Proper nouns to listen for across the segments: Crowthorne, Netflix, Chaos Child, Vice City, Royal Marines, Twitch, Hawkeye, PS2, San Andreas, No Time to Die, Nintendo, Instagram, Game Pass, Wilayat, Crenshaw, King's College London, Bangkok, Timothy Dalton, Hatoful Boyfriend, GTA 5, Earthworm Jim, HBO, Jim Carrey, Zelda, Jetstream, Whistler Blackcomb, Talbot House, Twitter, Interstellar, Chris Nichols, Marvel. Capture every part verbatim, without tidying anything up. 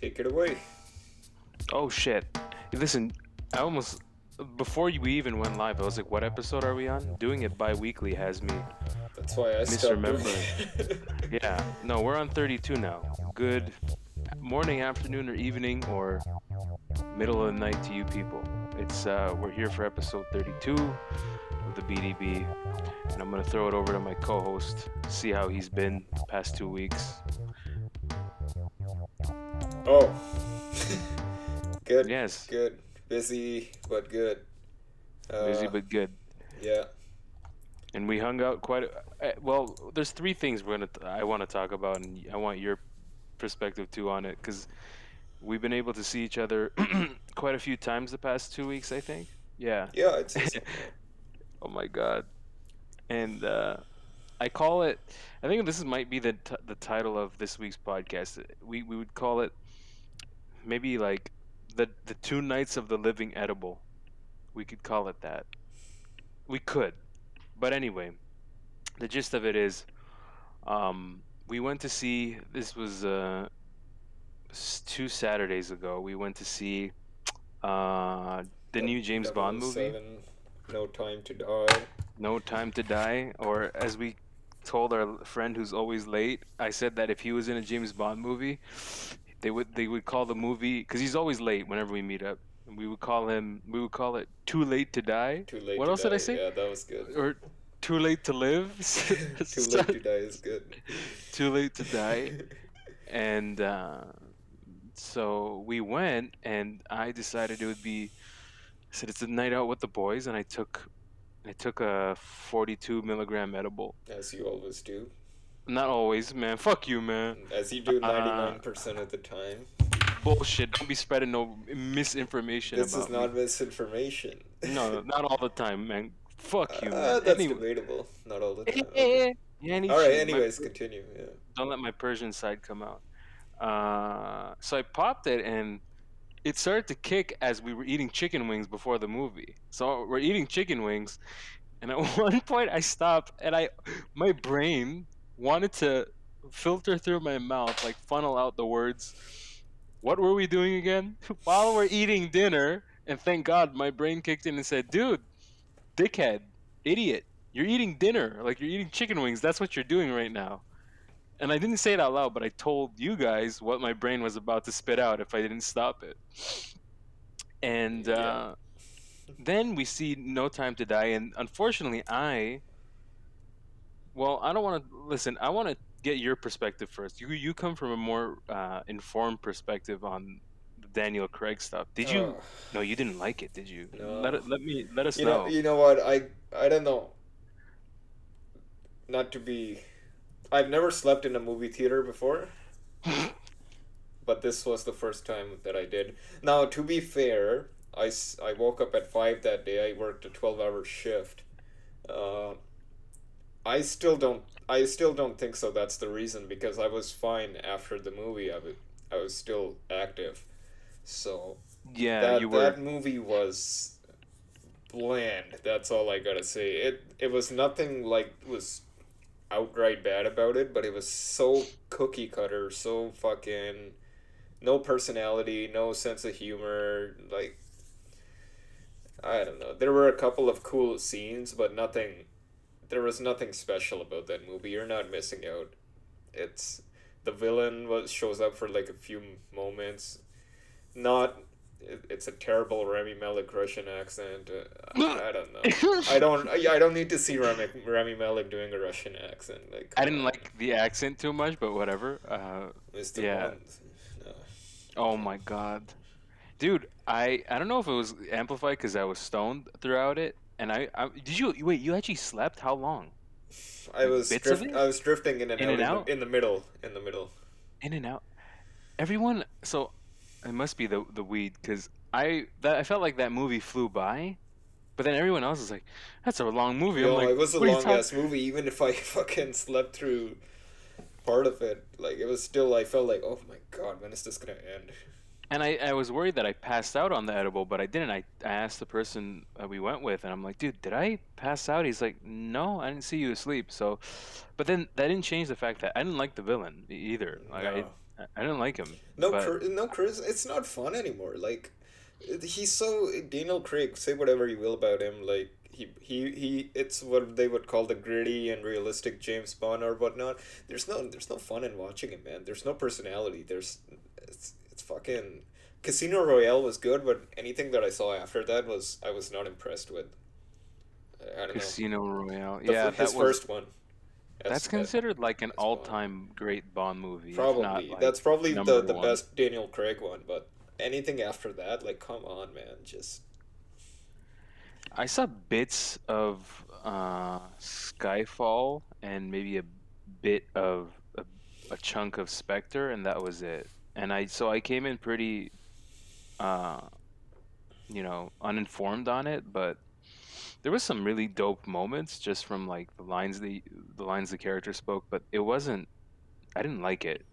Take it away. Oh shit. Listen, I almost, before we even went live, I was like, what episode are we on? Doing it bi-weekly has me That's why I misremembering. Yeah, no, we're on thirty-two now. Good morning, afternoon, or evening, or middle of the night to you people. It's uh, we're here for episode thirty-two of the B D B, and I'm gonna throw it over to my co-host, see how he's been the past two weeks. Oh, good. Yes, good. Busy but good. Uh, Busy but good. Yeah. And we hung out quite a, well. There's three things we're gonna th- I want to talk about, and I want your perspective too on it, because we've been able to see each other quite a few times the past two weeks, I think. Yeah. Yeah. It's, it's... Oh my God. And uh, I call it. I think this is, might be the t- the title of this week's podcast. We we would call it maybe like the the two nights of the living edible. We could call it that. We could. But anyway, the gist of it is, um, we went to see, this was uh, two Saturdays ago, we went to see uh, the new James Bond movie. No Time to Die. No Time to Die, or as we told our friend who's always late, I said that if he was in a James Bond movie, they would they would call the movie, because he's always late whenever we meet up. We would call him. We would call it "Too Late to Die." Too late. What to else die. did I say? Yeah, that was good. Or "Too Late to Live." Too Late to Die is good. Too Late to Die, and uh, so we went, and I decided it would be. I said it's a night out with the boys, and I took, I took a forty-two milligram edible. As you always do. Not always, man. Fuck you, man. As you do ninety-nine uh, percent of the time. Bullshit. Don't be spreading no misinformation. This about is not me. Misinformation. No, not all the time, man. Fuck you, man. Uh, that's anyway. Debatable. Not all the time. Okay. Yeah, all right, anyways, my, continue. Yeah. Don't let my Persian side come out. Uh, so I popped it, and it started to kick as we were eating chicken wings before the movie. So we're eating chicken wings, and at one point I stopped, and I, my brain wanted to filter through my mouth, like funnel out the words. What were we doing again? While we're eating dinner, and thank God my brain kicked in and said, dude, dickhead, idiot, you're eating dinner. Like, you're eating chicken wings. That's what you're doing right now. And I didn't say it out loud, but I told you guys what my brain was about to spit out if I didn't stop it. And uh, yeah. Then we see No Time to Die. And unfortunately, I, well, I don't want to, listen, I want to get your perspective first. You you come from a more uh, informed perspective on the Daniel Craig stuff. Did you? Oh. No, you didn't like it, did you? No. Let let me let us you know. know. You know what? I I don't know. Not to be, I've never slept in a movie theater before, but this was the first time that I did. Now, to be fair, I I woke up at five that day. I worked a twelve-hour shift. Uh, I still don't. I still don't think so. That's the reason, because I was fine after the movie. I was, I was still active, so yeah. That, you were... that movie was bland. That's all I gotta say. It it was nothing like was outright bad about it, but it was so cookie cutter, so fucking no personality, no sense of humor. Like, I don't know. There were a couple of cool scenes, but nothing. There was nothing special about that movie. You're not missing out. It's the villain was shows up for like a few moments. Not. It, it's a terrible Rami Malek Russian accent. Uh, I, I don't know. I don't. I, I don't need to see Rami Rami Malek doing a Russian accent. Like I didn't like the accent too much, but whatever. Uh, Mister Yeah. No. Oh my God, dude. I I don't know if it was amplified because I was stoned throughout it. And I, I, did you, wait, you actually slept? How long? I was, drift, I was drifting in and, in out, and out? In, the, in the middle, in the middle. In and out. Everyone, so it must be the the weed, because I that, I felt like that movie flew by, but then everyone else was like, that's a long movie. Yo, I'm like, it was a long-ass movie, even if I fucking slept through part of it. Like, it was still, I felt like, oh my God, when is this going to end? And I, I was worried that I passed out on the edible, but I didn't. I, I asked the person that we went with, and I'm like, dude, did I pass out? He's like, no, I didn't see you asleep. So, but then that didn't change the fact that I didn't like the villain either. Like, no. I, I don't like him. No, but... char- no charisma. It's not fun anymore. Like, he's so Daniel Craig. Say whatever you will about him. Like he he he. It's what they would call the gritty and realistic James Bond or whatnot. There's no there's no fun in watching him, man. There's no personality. There's it's it's fucking. Casino Royale was good, but anything that I saw after that was I was not impressed with. I don't Casino know. Royale, the, yeah, his that first was, one. That's, that's considered that, like an all-time Bond. Great Bond movie. Probably not, like, that's probably the, the best Daniel Craig one. But anything after that, like, come on, man, just. I saw bits of uh, Skyfall and maybe a bit of a, a chunk of Spectre, and that was it. And I so I came in pretty. Uh, you know, uninformed on it, but there was some really dope moments just from like the lines the the lines the character spoke, but it wasn't. I didn't like it.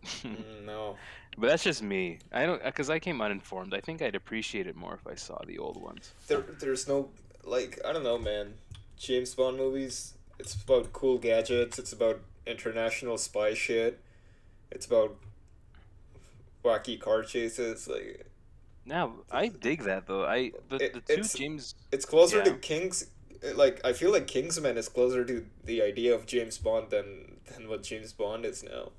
No, but that's just me. I don't because I came uninformed. I think I'd appreciate it more if I saw the old ones. There, there's no like I don't know, man. James Bond movies. It's about cool gadgets. It's about international spy shit. It's about wacky car chases. Like. No, I dig that though. I the, it, the two it's, James. It's closer yeah. to Kings. Like I feel like Kingsman is closer to the idea of James Bond than than what James Bond is now.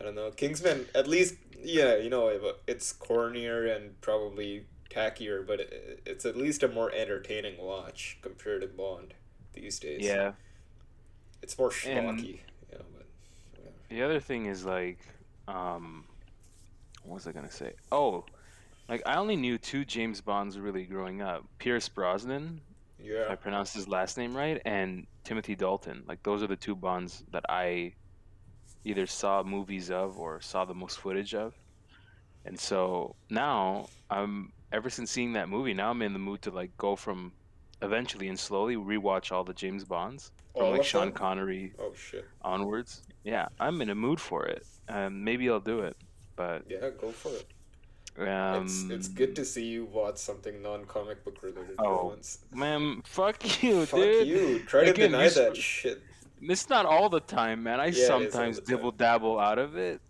I don't know. Kingsman, at least, yeah, you know, it's cornier and probably tackier, but it, it's at least a more entertaining watch compared to Bond these days. Yeah. It's more schlocky. You know, but, yeah. The other thing is like, um, what was I gonna say? Oh. Like, I only knew two James Bonds really growing up. Pierce Brosnan, yeah. if I pronounced his last name right, and Timothy Dalton. Like, those are the two Bonds that I either saw movies of or saw the most footage of. And so now, I'm ever since seeing that movie, now I'm in the mood to, like, go from eventually and slowly rewatch all the James Bonds. From, all like, Sean them? Connery oh, shit. onwards. Yeah, I'm in a mood for it. Um, maybe I'll do it. But yeah, go for it. Um, it's, it's good to see you watch something non-comic book related. Oh, once. Man, fuck you, fuck dude. Fuck you. Try Again, to deny that shit. It's not all the time, man. I yeah, sometimes dibble-dabble out of it.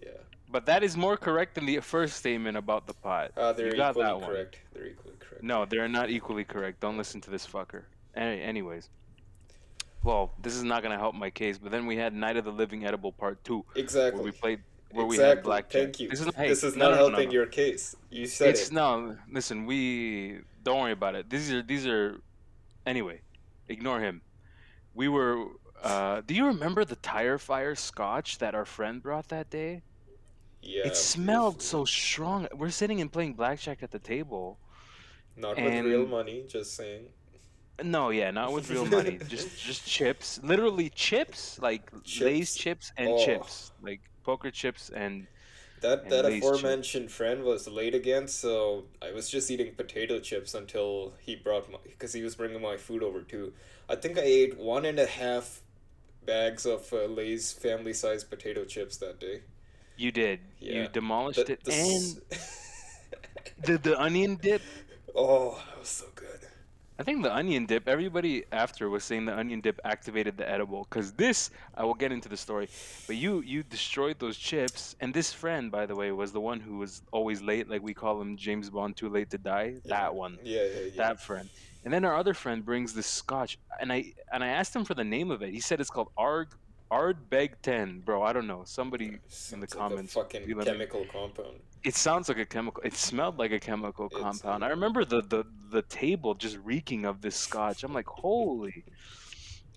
Yeah. But that is more correct than the first statement about the pot. Uh, they're you equally got that correct. One. They're equally correct. No, they're not equally correct. Don't listen to this fucker. Any- anyways. Well, this is not going to help my case, but then we had Night of the Living Edible Part two. Exactly. Where we played... Where exactly. we had blackjack. Thank you. This is, hey, this is no, not no, helping no, no. your case. You said it's, it. No, listen, we don't worry about it. These are these are. Anyway, ignore him. We were. Uh, do you remember the tire fire scotch that our friend brought that day? Yeah. It smelled so strong. We're sitting and playing blackjack at the table. Not and... with real money. Just saying. No, yeah, not with real money. just just chips. Literally chips, like chips. Lay's chips and oh. chips, like. Poker chips and that and that aforementioned chips. Friend was late again, so I was just eating potato chips until he brought my because he was bringing my food over too. I think I ate one and a half bags of uh, Lay's family sized potato chips that day. You did. Yeah. You demolished the, it the and the the onion dip. Oh, that was so good. I think the onion dip, everybody after was saying the onion dip activated the edible. Because this, I will get into the story, but you you destroyed those chips. And this friend, by the way, was the one who was always late. Like we call him James Bond, too late to die. Yeah. That one. Yeah, yeah, yeah. That friend. And then our other friend brings this scotch. And I and I asked him for the name of it. He said it's called Ard, Ardbeg ten. Bro, I don't know. Somebody sounds in the like comments. A fucking chemical me. compound. It sounds like a chemical. It smelled like a chemical it's compound. A... I remember the, the, the table just reeking of this scotch. I'm like, holy!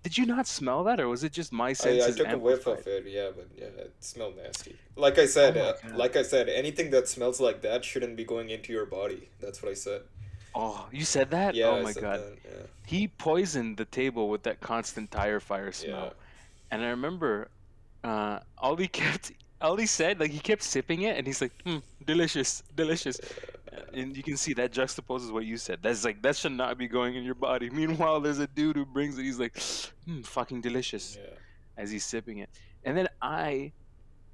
Did you not smell that, or was it just my senses? I, I took amplified? a whiff of it. Yeah, but yeah, it smelled nasty. Like I said, oh uh, like I said, anything that smells like that shouldn't be going into your body. That's what I said. Oh, you said that? Yeah. Oh my god. That, yeah. He poisoned the table with that constant tire fire smell, yeah. And I remember, uh, all he kept. All he said, like, he kept sipping it, and he's like, hmm, delicious, delicious. And you can see that juxtaposes what you said. That's like, that should not be going in your body. Meanwhile, there's a dude who brings it. He's like, hmm, fucking delicious, yeah. as he's sipping it. And then I,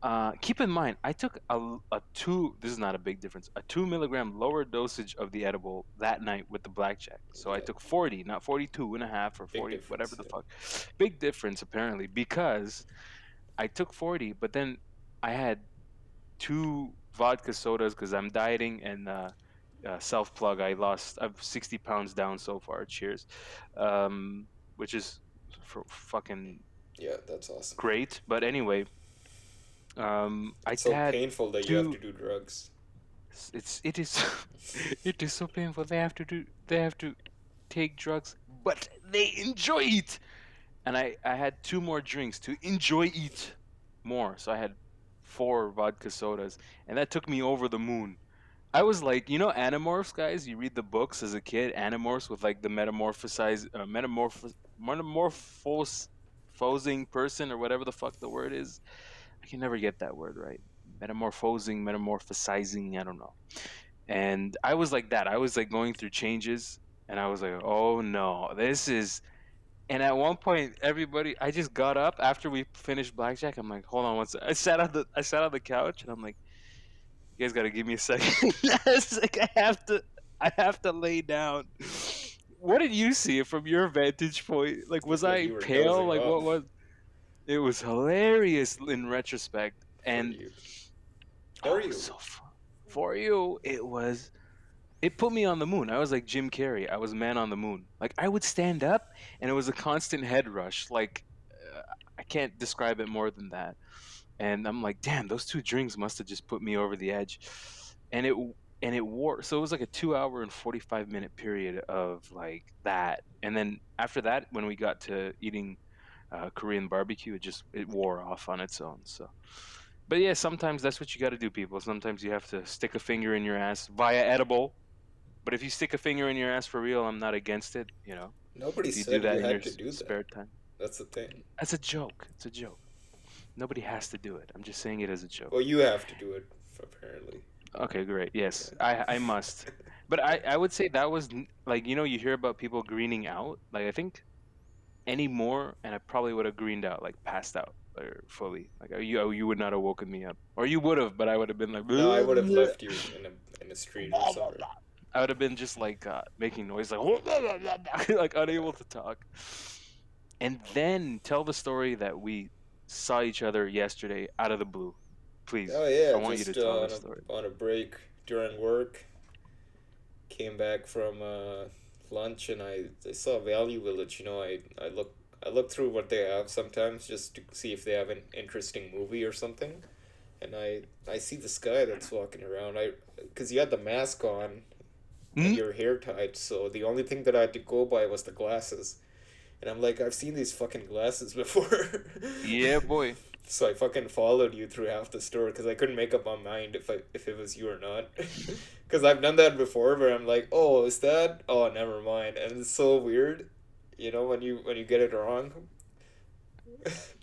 uh, keep in mind, I took a, a two, this is not a big difference, a two milligram lower dosage of the edible that night with the blackjack. So yeah. I took forty, not forty-two and a half or forty, whatever the yeah. fuck. Big difference, apparently, because I took forty, but then I had two vodka sodas because I'm dieting, and uh, uh, self-plug, I lost, I'm sixty pounds down so far. Cheers. Um, which is for fucking yeah, that's awesome. Great. But anyway, um, it's I so had painful that two... you have to do drugs. It's it is it is so painful. They have to do they have to take drugs, but they enjoy it. And I, I had two more drinks to enjoy it more. So I had four vodka sodas, and that took me over the moon. I was like, you know, Animorphs, guys. You read the books as a kid, Animorphs, with like the metamorphosized, uh, metamorph, metamorphosing person or whatever the fuck the word is. I can never get that word right. Metamorphosing, metamorphosizing, I don't know. And I was like that. I was like going through changes, and I was like, oh no, this is. And at one point, everybody, I just got up after we finished blackjack. I'm like, hold on one second. I sat on the, I sat on the couch, and I'm like, you guys gotta give me a second. It's like I have to, I have to lay down. What did you see from your vantage point? Like, was yeah, I pale? Like, off. What was? It was hilarious in retrospect, and for you, for you. Oh, so fun. For you, it was. It put me on the moon. I was like Jim Carrey. I was man on the moon. Like, I would stand up, and it was a constant head rush. Like, uh, I can't describe it more than that. And I'm like, damn, those two drinks must have just put me over the edge. And it and it wore. So it was like a two hour and forty-five minute period of like that. And then after that, when we got to eating uh, Korean barbecue, it just it wore off on its own. So. But yeah, sometimes that's what you got to do, people. Sometimes you have to stick a finger in your ass via edible. But if you stick a finger in your ass for real, I'm not against it, you know. Nobody you said do that you in had your to do spare that. Time. That's the thing. That's a joke. It's a joke. Nobody has to do it. I'm just saying it as a joke. Well, you have to do it, apparently. Okay, great. Yes, yeah. I I must. But I, I would say that was, like, you know, you hear about people greening out. Like, I think any more, and I probably would have greened out, like, passed out or fully. Like, you you would not have woken me up. Or you would have, but I would have been like... No, I would have left you in a, in a street or something. I would have been just like uh, making noise, like like unable to talk. And then tell the story that we saw each other yesterday out of the blue, please. Oh yeah, I want just, you to tell uh, the story. On a break during work, came back from uh, lunch, and I, I saw Value Village. You know, I I look I look through what they have sometimes just to see if they have an interesting movie or something. And I I see this guy that's walking around. I because he had the mask on. And your hair tied, so the only thing that I had to go by was the glasses. And I'm like, I've seen these fucking glasses before. Yeah, boy. So I fucking followed you through half the store because I couldn't make up my mind if I if it was you or not. Because I've done that before where I'm like, oh, is that? Oh, never mind. And it's so weird, you know, when you when you get it wrong. Because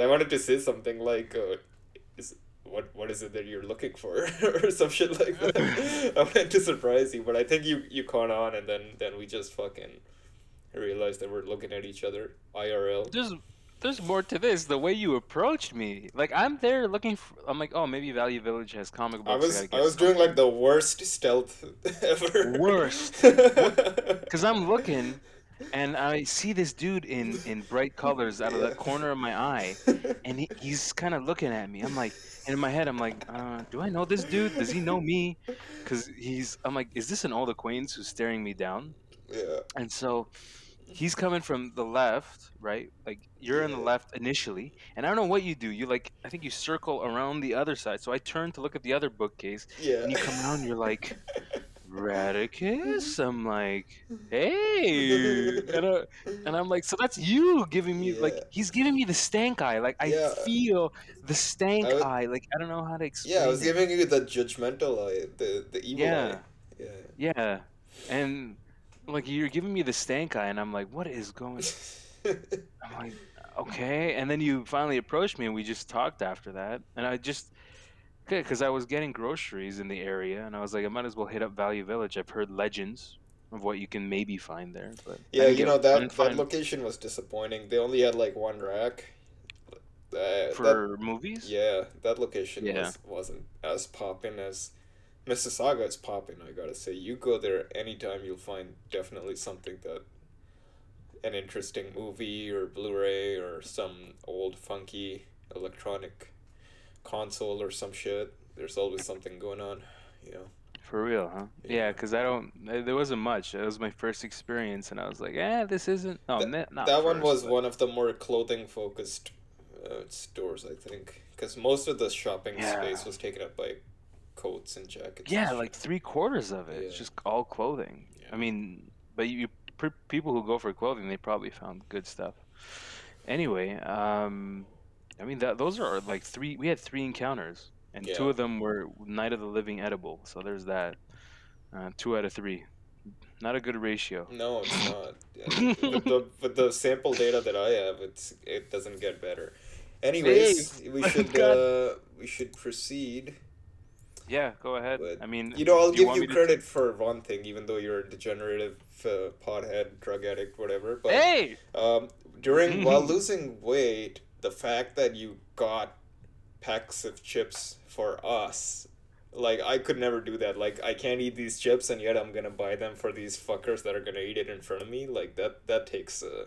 I wanted to say something like, uh, is What what is it that you're looking for, or some shit like that? I wanted to surprise you, but I think you, you caught on, and then, then we just fucking realized that we're looking at each other I R L. There's there's more to this. The way you approached me, like I'm there looking for. I'm like, oh, maybe Value Village has comic books. I was I, I was something. doing like the worst stealth ever. Worst, because I'm looking. And I see this dude in, in bright colors out of yeah. the corner of my eye, and he, he's kind of looking at me. I'm like, and in my head, I'm like, uh, do I know this dude? Does he know me? Because he's, I'm like, is this an old acquaintance who's staring me down? Yeah. And so he's coming from the left, right? Like, you're yeah. on the left initially, and I don't know what you do. You, like, I think you circle around the other side. So I turn to look at the other bookcase, yeah. and you come around, and you're like... Radicus, I'm like, hey, and, I, and I'm like, so that's you giving me yeah. like he's giving me the stank eye, like I yeah. feel the stank was, eye, like I don't know how to explain. Yeah, I was it. giving you the judgmental eye, the the evil yeah. eye. Yeah, yeah, and like you're giving me the stank eye, and I'm like, what is going? I'm like, okay, and then you finally approached me, and we just talked after that, and I just. Okay, because I was getting groceries in the area, and I was like, I might as well hit up Value Village. I've heard legends of what you can maybe find there. But yeah, you know, that, that location was disappointing. They only had, like, one rack. Uh, For that, movies? Yeah, that location yeah. Was, wasn't as poppin' as... Mississauga is poppin', I gotta say. You go there anytime, you'll find definitely something that... An interesting movie, or Blu-ray, or some old, funky, electronic... console or some shit, there's always something going on, you know. For real, huh? Yeah, because yeah, I don't, there wasn't much. It was my first experience, and I was like, eh, this isn't, no, Th- not That first, one was but... one of the more clothing-focused uh, stores, I think, because most of the shopping yeah. space was taken up by coats and jackets. Yeah, and like three-quarters of it. Yeah. It's just all clothing. Yeah. I mean, but you pre- people who go for clothing, they probably found good stuff. Anyway, um, I mean, that those are like three, we had three encounters. And yeah. two of them were Night of the Living edible, so there's that. Uh, two out of three. Not a good ratio. No, it's not. With the, with the sample data that I have, it's it doesn't get better. Anyways, hey, we should uh, we should proceed. Yeah, go ahead. But, I mean, you know, I'll give you, you credit to... for one thing, even though you're a degenerative uh, pothead, drug addict, whatever. But hey, um, during while losing weight, the fact that you got packs of chips for us, like, I could never do that. Like, I can't eat these chips, and yet I'm gonna buy them for these fuckers that are gonna eat it in front of me. Like, that that takes uh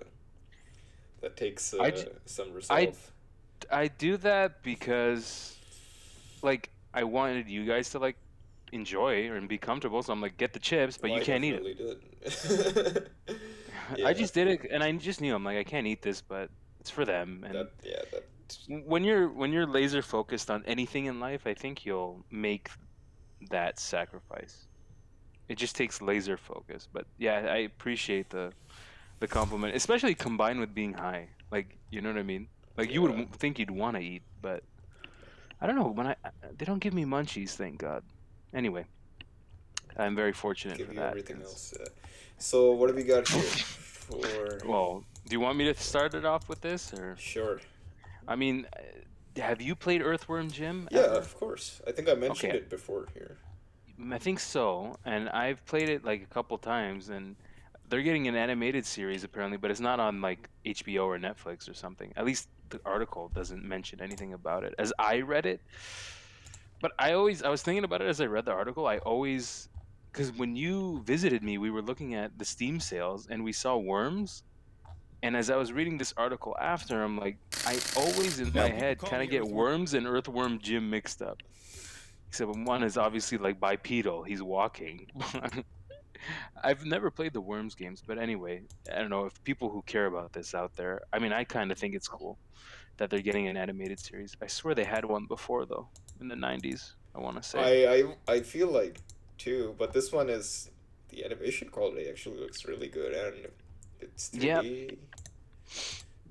that takes uh, I d- some resolve. I, I do that because, like, I wanted you guys to like enjoy and be comfortable, so I'm like, get the chips, but well, you I can't eat it. Did. Yeah. I just did it, and I just knew, I'm like, I can't eat this, but it's for them. And that, yeah, that. When you're when you're laser focused on anything in life, I think you'll make that sacrifice. It just takes laser focus. But yeah, I appreciate the the compliment, especially combined with being high. Like, you know what I mean? Like, yeah. You would think you'd want to eat, but I don't know. When I they don't give me munchies, thank God. Anyway, I'm very fortunate give for you that. Everything else. Uh, so what have we got here? For... Well, do you want me to start it off with this or? Sure. I mean, have you played Earthworm Jim? Yeah, ever? Of course. I think I mentioned okay. it before here. I think so, and I've played it like a couple times, and they're getting an animated series apparently, but it's not on like H B O or Netflix or something. At least the article doesn't mention anything about it, as I read it. But I always, I was thinking about it as I read the article. I always, because when you visited me, we were looking at the Steam sales, and we saw Worms. And as I was reading this article after, I'm like, I always in my head kind of get Worms and Earthworm Jim mixed up. Except one is obviously like bipedal. He's walking. I've never played the Worms games. But anyway, I don't know if people who care about this out there. I mean, I kind of think it's cool that they're getting an animated series. I swear they had one before, though, in the nineties, I want to say. I, I, I feel like, too. But this one is, the animation quality actually looks really good. And it's yeah.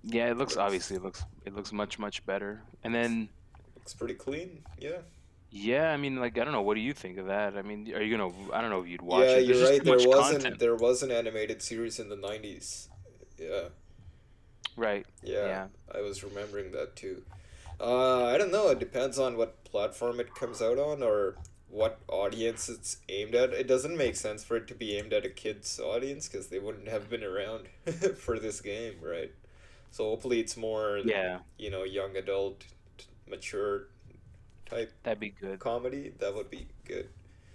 Yeah, it looks obviously it looks it looks much much better. And then it looks pretty clean. Yeah. Yeah, I mean, like, I don't know, what do you think of that? I mean, are you gonna? I don't know if you'd watch yeah, it. Yeah, you're right. There wasn't content. There was an animated series in the nineties. Yeah. Right. Yeah, yeah. I was remembering that too. Uh, I don't know. It depends on what platform it comes out on or what audience it's aimed at. It doesn't make sense for it to be aimed at a kid's audience because they wouldn't have been around for this game, right? So hopefully it's more yeah. you know, young adult, mature type. That'd be good. Comedy, that would be good.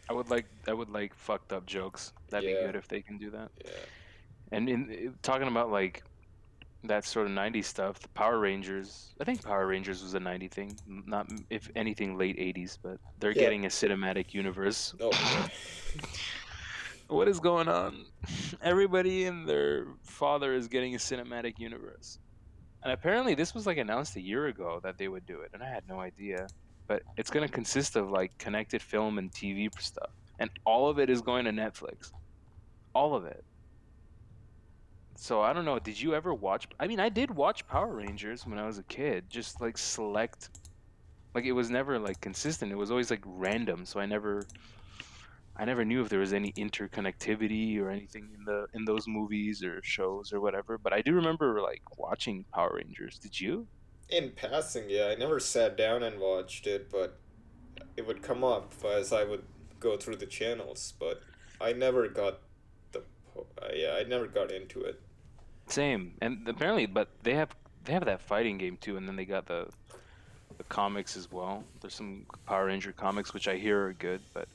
I would like I would like fucked up jokes. That'd yeah. be good if they can do that. Yeah. And in talking about like that sort of nineties stuff, the Power Rangers, I think Power Rangers was a ninety thing, not if anything late eighties, but they're yeah. getting a cinematic universe. Oh, okay. What is going on? Everybody and their father is getting a cinematic universe. And apparently this was like announced a year ago that they would do it, and I had no idea. But it's going to consist of like connected film and T V stuff, and all of it is going to Netflix. All of it. So I don't know, did you ever watch... I mean, I did watch Power Rangers when I was a kid. Just, like, select... Like, it was never, like, consistent. It was always, like, random. So I never... I never knew if there was any interconnectivity or anything in the in those movies or shows or whatever. But I do remember, like, watching Power Rangers. Did you? In passing, yeah. I never sat down and watched it, but it would come up as I would go through the channels. But I never got... the uh, yeah, I never got into it. Same, and apparently, but they have they have that fighting game too, and then they got the the comics as well. There's some Power Ranger comics which I hear are good, but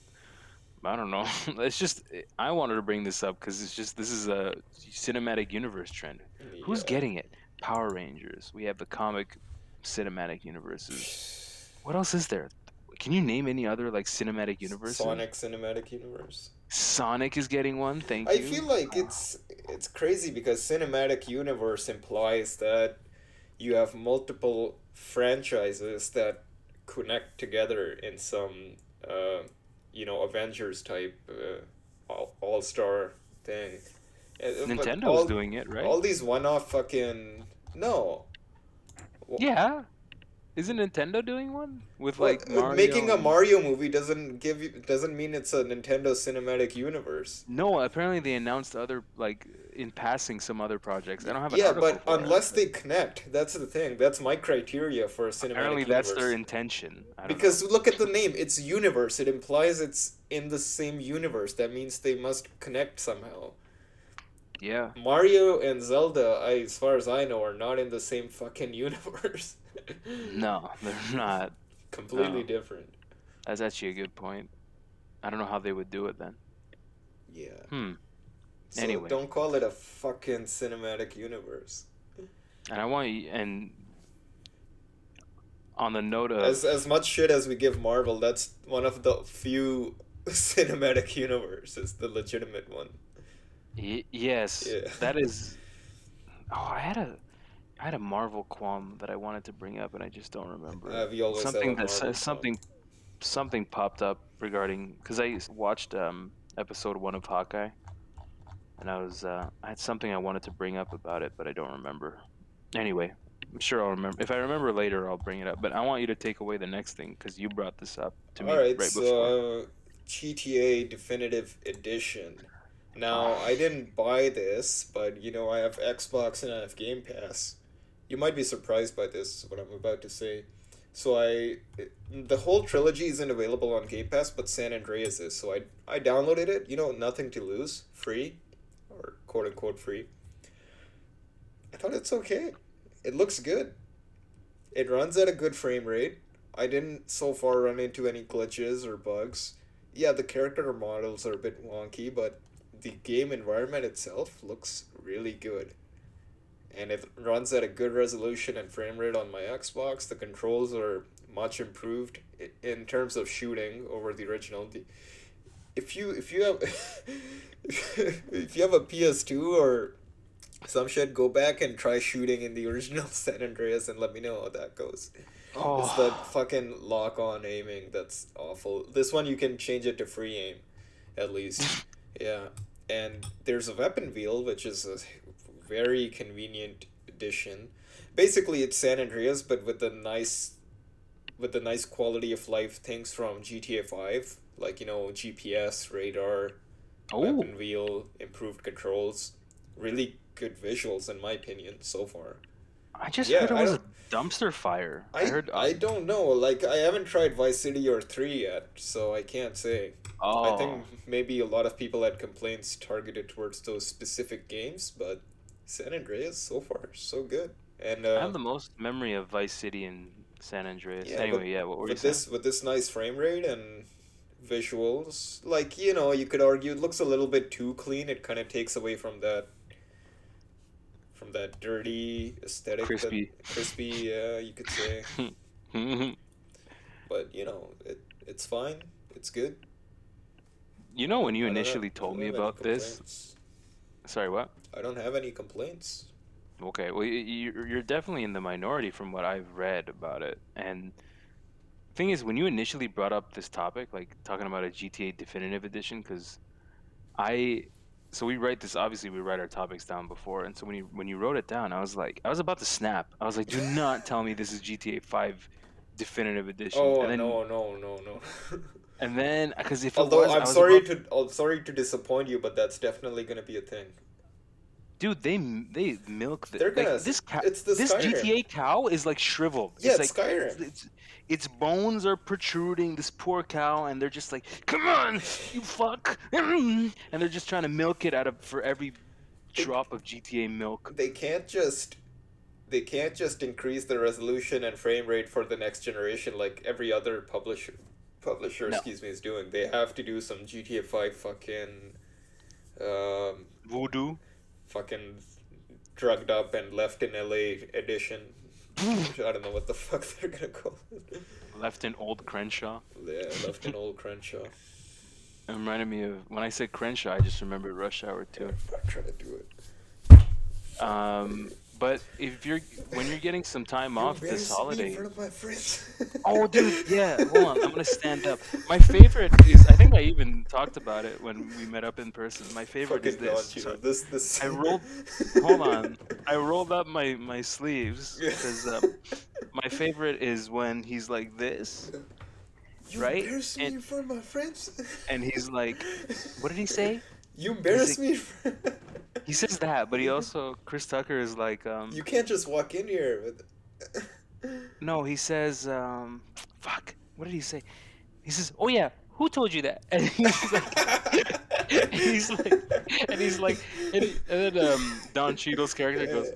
I don't know. It's just I wanted to bring this up because it's just this is a cinematic universe trend. Yeah. Who's getting it? Power Rangers. We have the comic cinematic universes. What else is there? Can you name any other like cinematic universe? Sonic cinematic universe. Sonic is getting one. Thank I you. I feel like it's it's crazy because cinematic universe implies that you have multiple franchises that connect together in some uh, you know Avengers type uh, all star thing. Nintendo's all, doing it, right? All these one-off fucking no. Yeah. Isn't Nintendo doing one with like, like Mario? Making a Mario movie doesn't give you, doesn't mean it's a Nintendo cinematic universe. No, apparently they announced other like in passing some other projects. I don't have an yeah, but unless it. They connect, that's the thing. That's my criteria for a cinematic apparently universe. That's their intention. I don't because know. Look at the name, it's universe. It implies it's in the same universe. That means they must connect somehow. Yeah. Mario and Zelda, I, as far as I know, are not in the same fucking universe. No, they're not. Completely no. different. That's actually a good point. I don't know how they would do it then. Yeah. Hmm. So anyway, don't call it a fucking cinematic universe. And I want you, and on the note of as as much shit as we give Marvel, that's one of the few cinematic universes, the legitimate one. Y- yes, yeah. That is. Oh, I had a, I had a Marvel qualm that I wanted to bring up, and I just don't remember. Uh, you always something that uh, something, something popped up regarding because I watched um episode one of Hawkeye, and I was uh I had something I wanted to bring up about it, but I don't remember. Anyway, I'm sure I'll remember. If I remember later, I'll bring it up. But I want you to take away the next thing because you brought this up to me All right, right so, before. All right, so G T A Definitive Edition. Now, I didn't buy this, but, you know, I have Xbox and I have Game Pass. You might be surprised by this, what I'm about to say. So I... The whole trilogy isn't available on Game Pass, but San Andreas is. So I, I downloaded it, you know, nothing to lose. Free. Or quote-unquote free. I thought it's okay. It looks good. It runs at a good frame rate. I didn't so far run into any glitches or bugs. Yeah, the character models are a bit wonky, but... The game environment itself looks really good. And it runs at a good resolution and frame rate on my Xbox. The controls are much improved in terms of shooting over the original. If you if you have if you have a P S two or some shit, go back and try shooting in the original San Andreas and let me know how that goes. Oh. It's that fucking lock-on aiming that's awful. This one you can change it to free aim, at least. Yeah, and there's a weapon wheel, which is a very convenient addition. Basically, it's San Andreas, but with the nice, with the nice quality of life things from G T A five, like, you know, G P S, radar, oh. weapon wheel, improved controls, really good visuals in my opinion so far. I just yeah, heard it was a dumpster fire. I, I heard. I don't know. Like, I haven't tried Vice City or three yet, so I can't say. Oh. I think maybe a lot of people had complaints targeted towards those specific games, but San Andreas so far so good. And uh, I have the most memory of Vice City and San Andreas. Yeah, anyway, but, yeah. What were with you this, saying? With this nice frame rate and visuals, like, you know, you could argue it looks a little bit too clean. It kind of takes away from that. From that dirty aesthetic, crispy, that, crispy, yeah, you could say. But you know, it it's fine. It's good. You know, when you I initially have, told me about this. Sorry, what? I don't have any complaints. Okay, well, you you're definitely in the minority from what I've read about it. And the thing is, when you initially brought up this topic, like talking about a G T A Definitive Edition, because I. So we write this, obviously we write our topics down before, and so when you when you wrote it down, I was like, I was about to snap. I was like, do not tell me this is G T A five Definitive Edition. Oh, and then, no, no, no, no. And then, because if Although, it was, I'm I was sorry about... to, I'm sorry to disappoint you, but that's definitely going to be a thing. Dude, they they milk the, They're gonna, like, this cow. It's the this Skyrim. G T A cow is like shriveled. Yeah, it's, it's like, Skyrim. It's, it's, its bones are protruding. This poor cow, and they're just like, "Come on, you fuck!" And they're just trying to milk it out of for every drop of G T A milk. They can't just, they can't just increase the resolution and frame rate for the next generation like every other publisher, publisher, no. excuse me, is doing. They have to do some G T A five fucking um, voodoo. Fucking drugged up and left in L A edition. I don't know what the fuck they're gonna call it. Left in old Crenshaw. Yeah, left in old Crenshaw. It reminded me of, when I said Crenshaw, I just remembered Rush Hour two. Yeah, I'm trying to do it. Um, but if you're, when you're getting some time you're off this holiday. In front of my friends. Oh, dude, yeah. Hold on, I'm gonna stand up. My favorite is, I think I even talked about it when we met up in person. My favorite Fucking is this. So this, this. I rolled. Hold on. I rolled up my my sleeves because uh, my favorite is when he's like this. You right? embarrass and, me in front of my friends? And he's like, what did he say? You embarrass like, me. For... He says that, but he also, Chris Tucker is like, um, you can't just walk in here. With... No, he says, um, fuck, what did he say? He says, oh yeah, who told you that? And he's like, and he's like, and he's like, and, he, and then um, Don Cheadle's character goes,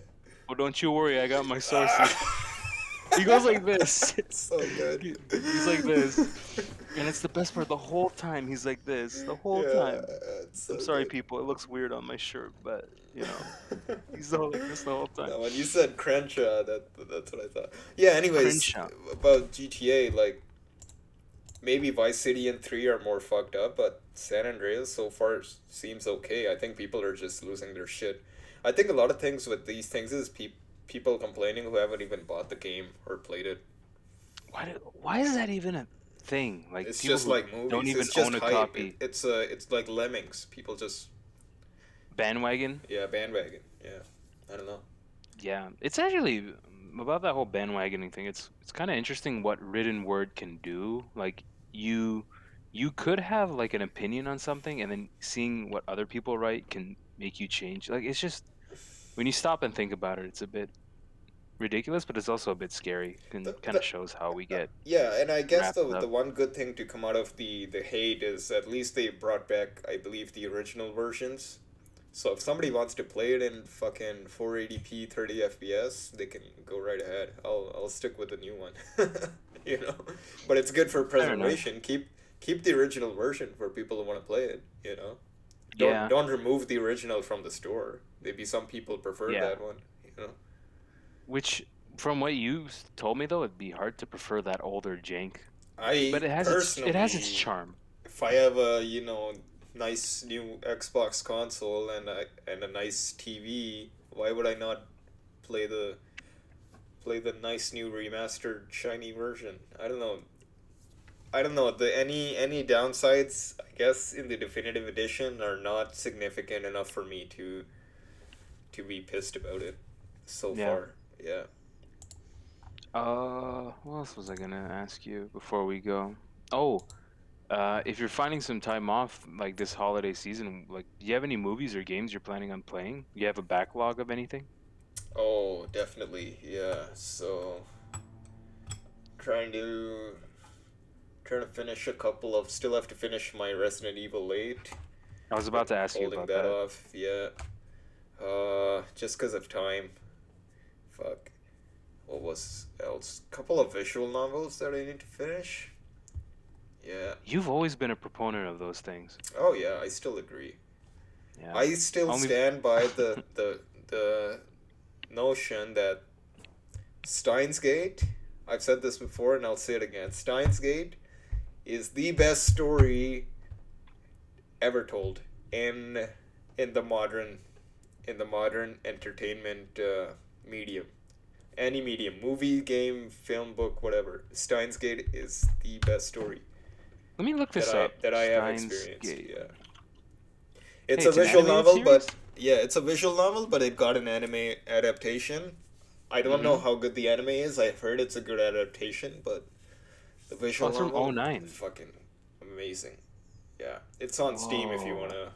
well, don't you worry, I got my sources. He goes like this. So good. He, he's like this. And it's the best part. The whole time he's like this. The whole yeah, time. So I'm sorry, good. people. It looks weird on my shirt, but, you know. He's all like this the whole time. No, when you said Crenshaw, that, that's what I thought. Yeah, anyways. Crenshaw. About G T A, like, maybe Vice City and three are more fucked up, but San Andreas so far seems okay. I think people are just losing their shit. I think a lot of things with these things is people. people complaining who haven't even bought the game or played it. Why do, why is that even a thing? Like, it's just like movies. Don't even own a copy. It, it's uh, it's like lemmings. People just bandwagon. Yeah, bandwagon. Yeah, I don't know. Yeah, it's actually about that whole bandwagoning thing. It's it's kind of interesting what written word can do. Like you you could have like an opinion on something, and then seeing what other people write can make you change. Like it's just. When you stop and think about it, it's a bit ridiculous, but it's also a bit scary and the, kind the, of shows how we get. Uh, yeah, and I guess the up. the one good thing to come out of the, the hate is at least they brought back, I believe, the original versions. So if somebody wants to play it in fucking four eighty p, thirty F P S, they can go right ahead. I'll I'll stick with the new one, you know. But it's good for preservation. Keep keep the original version for people who want to play it, you know. Don't yeah. don't remove the original from the store. Maybe some people prefer yeah. that one, you know. Which, from what you told me though, it'd be hard to prefer that older jank. I but it has its, it has its charm. If I have a you know nice new Xbox console and a and a nice T V, why would I not play the play the nice new remastered shiny version? I don't know. I don't know, the any any downsides, I guess, in the definitive edition are not significant enough for me to to be pissed about it so yeah. far. Yeah. Uh, what else was I gonna ask you before we go? Oh, uh, if you're finding some time off, like this holiday season, like, do you have any movies or games you're planning on playing? Do you have a backlog of anything? Oh, definitely, yeah. So, trying to. Trying to finish a couple of. Still have to finish my Resident Evil eight. I was about to ask you about that. Holding that off, yeah. Uh, just because of time. Fuck. What was else? Couple of visual novels that I need to finish. Yeah. You've always been a proponent of those things. Oh yeah, I still agree. Yeah. I still Only... stand by the the the notion that Steins;Gate. I've said this before, and I'll say it again. Steins;Gate is the best story ever told in in the modern in the modern entertainment uh, medium, any medium, movie, game, film, book, whatever. Steins;Gate is the best story. Let me look this that up. I, that I have experienced. Yeah, it's hey, a visual novel, series? but yeah, it's a visual novel, but it got an anime adaptation. I don't mm-hmm. know how good the anime is. I've heard it's a good adaptation, but the visual novel oh, from oh nine. Fucking amazing. Yeah, it's on Whoa. Steam if you want to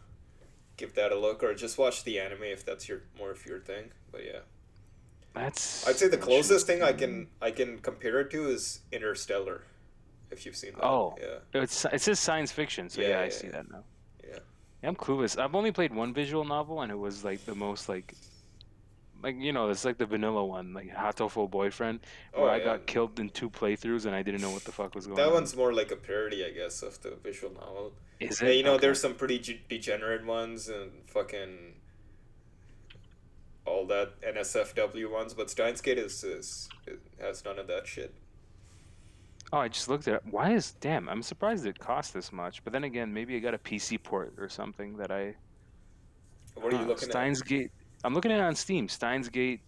give that a look, or just watch the anime if that's your more of your thing. But yeah, that's. I'd say the closest thing I can I can compare it to is Interstellar, if you've seen that. Oh, yeah. It's it says science fiction, so yeah, yeah, yeah I see yeah. that now. Yeah. yeah, I'm clueless. I've only played one visual novel, and it was like the most like. Like, you know, it's like the vanilla one, like Hatoful Boyfriend, where oh, I yeah. got killed in two playthroughs and I didn't know what the fuck was going that on. That one's more like a parody, I guess, of the visual novel. Is it? Yeah, you know, okay. there's some pretty g- degenerate ones and fucking all that N S F W ones, but Steins;Gate is, is, has none of that shit. Oh, I just looked it up. Why is damn? I'm surprised it cost this much. But then again, maybe I got a P C port or something that I. What are you uh, looking Steins at? Steins;Gate. I'm looking at it on Steam. Steins;Gate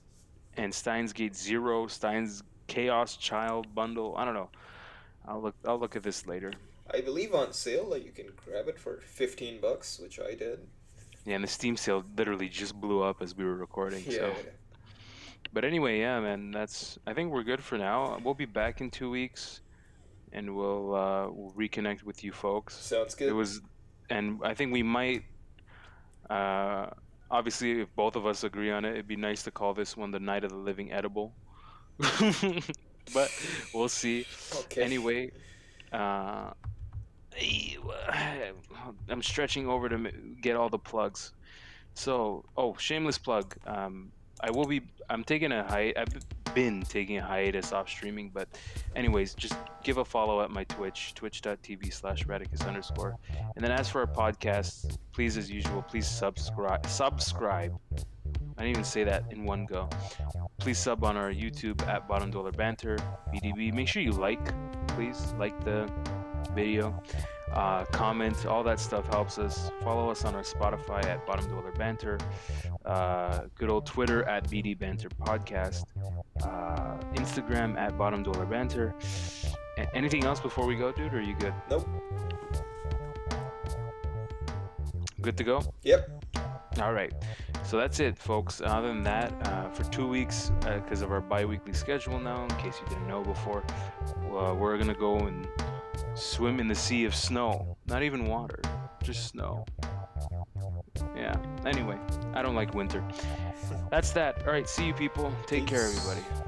and Steins;Gate Zero, Steins Chaos Child Bundle. I don't know. I'll look. I'll look at this later. I believe on sale that you can grab it for fifteen bucks, which I did. Yeah, and the Steam sale literally just blew up as we were recording. Yeah. So. But anyway, yeah, man. That's. I think we're good for now. We'll be back in two weeks, and we'll, uh, we'll reconnect with you folks. Sounds good. It was, and I think we might. Uh, obviously, if both of us agree on it, it'd be nice to call this one the Night of the Living Edible. But we'll see. Okay. Anyway, uh, I'm stretching over to get all the plugs. So, oh, shameless plug. Um, I will be. I'm taking a hi. I've been taking a hiatus off streaming, but, anyways, just give a follow at my Twitch, twitch dot t v slash radicus underscore. And then as for our podcast, please, as usual, please subscribe. Subscribe. I didn't even say that in one go. Please sub on our YouTube at Bottom Dollar Banter, B D B. Make sure you like, please like the video, uh, comment, all that stuff helps us. Follow us on our Spotify at Bottom Dollar Banter, uh, good old Twitter at B D Banter Podcast, uh, Instagram at Bottom Dollar Banter. A- anything else before we go, dude? Or are you good? Nope. Good to go? Yep. All right. So that's it, folks. Other than that, uh, for two weeks, because uh, of our bi-weekly schedule now, in case you didn't know before, uh, we're going to go and swim in the sea of snow. Not even water. Just snow. Yeah. Anyway, I don't like winter. That's that. All right. See you, people. Take Peace. care, everybody.